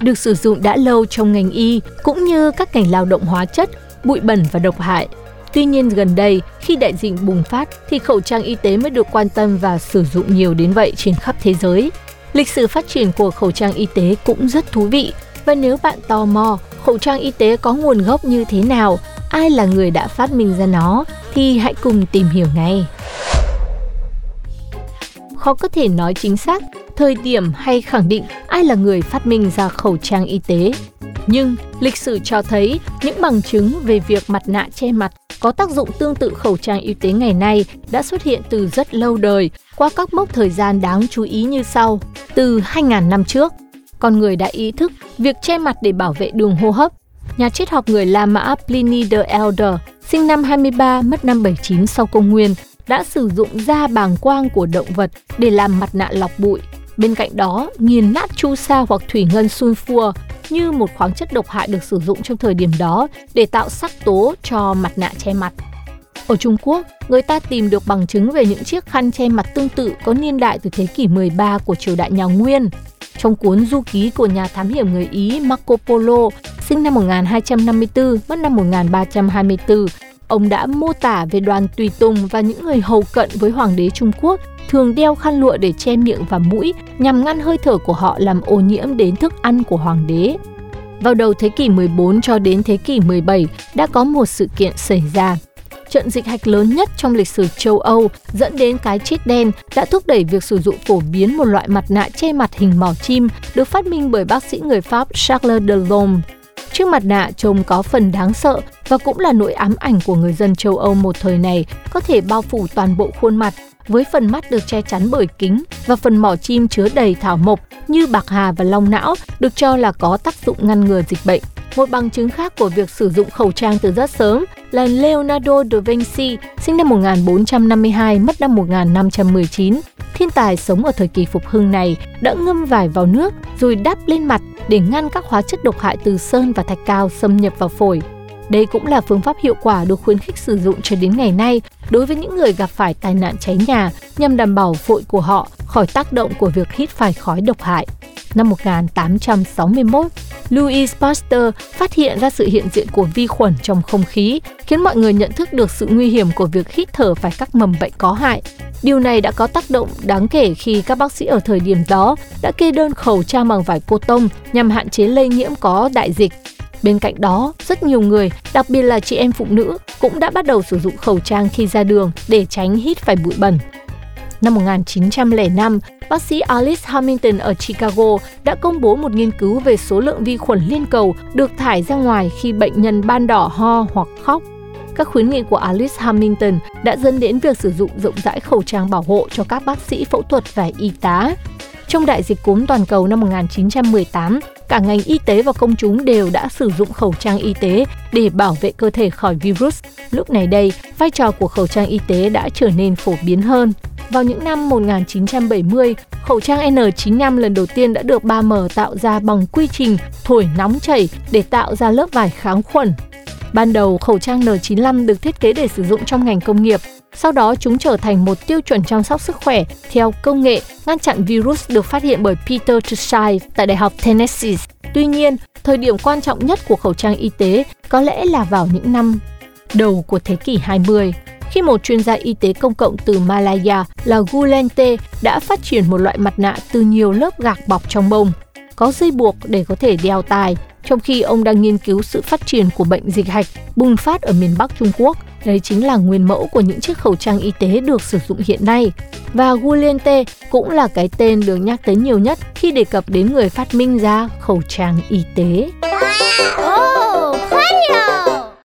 Được sử dụng đã lâu trong ngành y cũng như các ngành lao động hóa chất, bụi bẩn và độc hại. Tuy nhiên gần đây, khi đại dịch bùng phát thì khẩu trang y tế mới được quan tâm và sử dụng nhiều đến vậy trên khắp thế giới. Lịch sử phát triển của khẩu trang y tế cũng rất thú vị. Và nếu bạn tò mò khẩu trang y tế có nguồn gốc như thế nào, ai là người đã phát minh ra nó thì hãy cùng tìm hiểu ngay. Khó có thể nói chính xác thời điểm hay khẳng định ai là người phát minh ra khẩu trang y tế. Nhưng lịch sử cho thấy những bằng chứng về việc mặt nạ che mặt có tác dụng tương tự khẩu trang y tế ngày nay đã xuất hiện từ rất lâu đời qua các mốc thời gian đáng chú ý như sau. Từ 2.000 năm trước, con người đã ý thức việc che mặt để bảo vệ đường hô hấp. Nhà triết học người La Mã Pliny the Elder, sinh năm 23, mất năm 79 sau công nguyên, đã sử dụng da bàng quang của động vật để làm mặt nạ lọc bụi. Bên cạnh đó, nghiền nát chu sa hoặc thủy ngân sunfua như một khoáng chất độc hại được sử dụng trong thời điểm đó để tạo sắc tố cho mặt nạ che mặt. Ở Trung Quốc, người ta tìm được bằng chứng về những chiếc khăn che mặt tương tự có niên đại từ thế kỷ 13 của triều đại nhà Nguyên. Trong cuốn du ký của nhà thám hiểm người Ý Marco Polo, sinh năm 1254, mất năm 1324, ông đã mô tả về đoàn tùy tùng và những người hầu cận với hoàng đế Trung Quốc thường đeo khăn lụa để che miệng và mũi nhằm ngăn hơi thở của họ làm ô nhiễm đến thức ăn của hoàng đế. Vào đầu thế kỷ 14 cho đến thế kỷ 17 đã có một sự kiện xảy ra. Trận dịch hạch lớn nhất trong lịch sử châu Âu dẫn đến cái chết đen đã thúc đẩy việc sử dụng phổ biến một loại mặt nạ che mặt hình mỏ chim được phát minh bởi bác sĩ người Pháp Charles de Lorme. Chiếc mặt nạ trông có phần đáng sợ và cũng là nỗi ám ảnh của người dân châu Âu một thời này, có thể bao phủ toàn bộ khuôn mặt, với phần mắt được che chắn bởi kính và phần mỏ chim chứa đầy thảo mộc như bạc hà và long não được cho là có tác dụng ngăn ngừa dịch bệnh. Một bằng chứng khác của việc sử dụng khẩu trang từ rất sớm là Leonardo da Vinci, sinh năm 1452, mất năm 1519. Thiên tài sống ở thời kỳ phục hưng này đã ngâm vải vào nước rồi đắp lên mặt để ngăn các hóa chất độc hại từ sơn và thạch cao xâm nhập vào phổi. Đây cũng là phương pháp hiệu quả được khuyến khích sử dụng cho đến ngày nay đối với những người gặp phải tai nạn cháy nhà nhằm đảm bảo phổi của họ khỏi tác động của việc hít phải khói độc hại. Năm 1861, Louis Pasteur phát hiện ra sự hiện diện của vi khuẩn trong không khí, khiến mọi người nhận thức được sự nguy hiểm của việc hít thở phải các mầm bệnh có hại. Điều này đã có tác động đáng kể khi các bác sĩ ở thời điểm đó đã kê đơn khẩu trang bằng vải cô tông nhằm hạn chế lây nhiễm có đại dịch. Bên cạnh đó, rất nhiều người, đặc biệt là chị em phụ nữ, cũng đã bắt đầu sử dụng khẩu trang khi ra đường để tránh hít phải bụi bẩn. Năm 1905, bác sĩ Alice Hamilton ở Chicago đã công bố một nghiên cứu về số lượng vi khuẩn liên cầu được thải ra ngoài khi bệnh nhân ban đỏ, ho hoặc khóc. Các khuyến nghị của Alice Hamilton đã dẫn đến việc sử dụng rộng rãi khẩu trang bảo hộ cho các bác sĩ phẫu thuật và y tá. Trong đại dịch cúm toàn cầu năm 1918, cả ngành y tế và công chúng đều đã sử dụng khẩu trang y tế để bảo vệ cơ thể khỏi virus. Lúc này đây, vai trò của khẩu trang y tế đã trở nên phổ biến hơn. Vào những năm 1970, khẩu trang N95 lần đầu tiên đã được 3M tạo ra bằng quy trình thổi nóng chảy để tạo ra lớp vải kháng khuẩn. Ban đầu, khẩu trang N95 được thiết kế để sử dụng trong ngành công nghiệp. Sau đó, chúng trở thành một tiêu chuẩn chăm sóc sức khỏe theo công nghệ ngăn chặn virus được phát hiện bởi Peter Tschai tại Đại học Tennessee. Tuy nhiên, thời điểm quan trọng nhất của khẩu trang y tế có lẽ là vào những năm đầu của thế kỷ 20, khi một chuyên gia y tế công cộng từ Malaya là Wu Lien-teh đã phát triển một loại mặt nạ từ nhiều lớp gạc bọc trong bông, có dây buộc để có thể đeo tai, trong khi ông đang nghiên cứu sự phát triển của bệnh dịch hạch bùng phát ở miền Bắc Trung Quốc. Đấy chính là nguyên mẫu của những chiếc khẩu trang y tế được sử dụng hiện nay. Và Wu Lien-teh cũng là cái tên được nhắc tới nhiều nhất khi đề cập đến người phát minh ra khẩu trang y tế.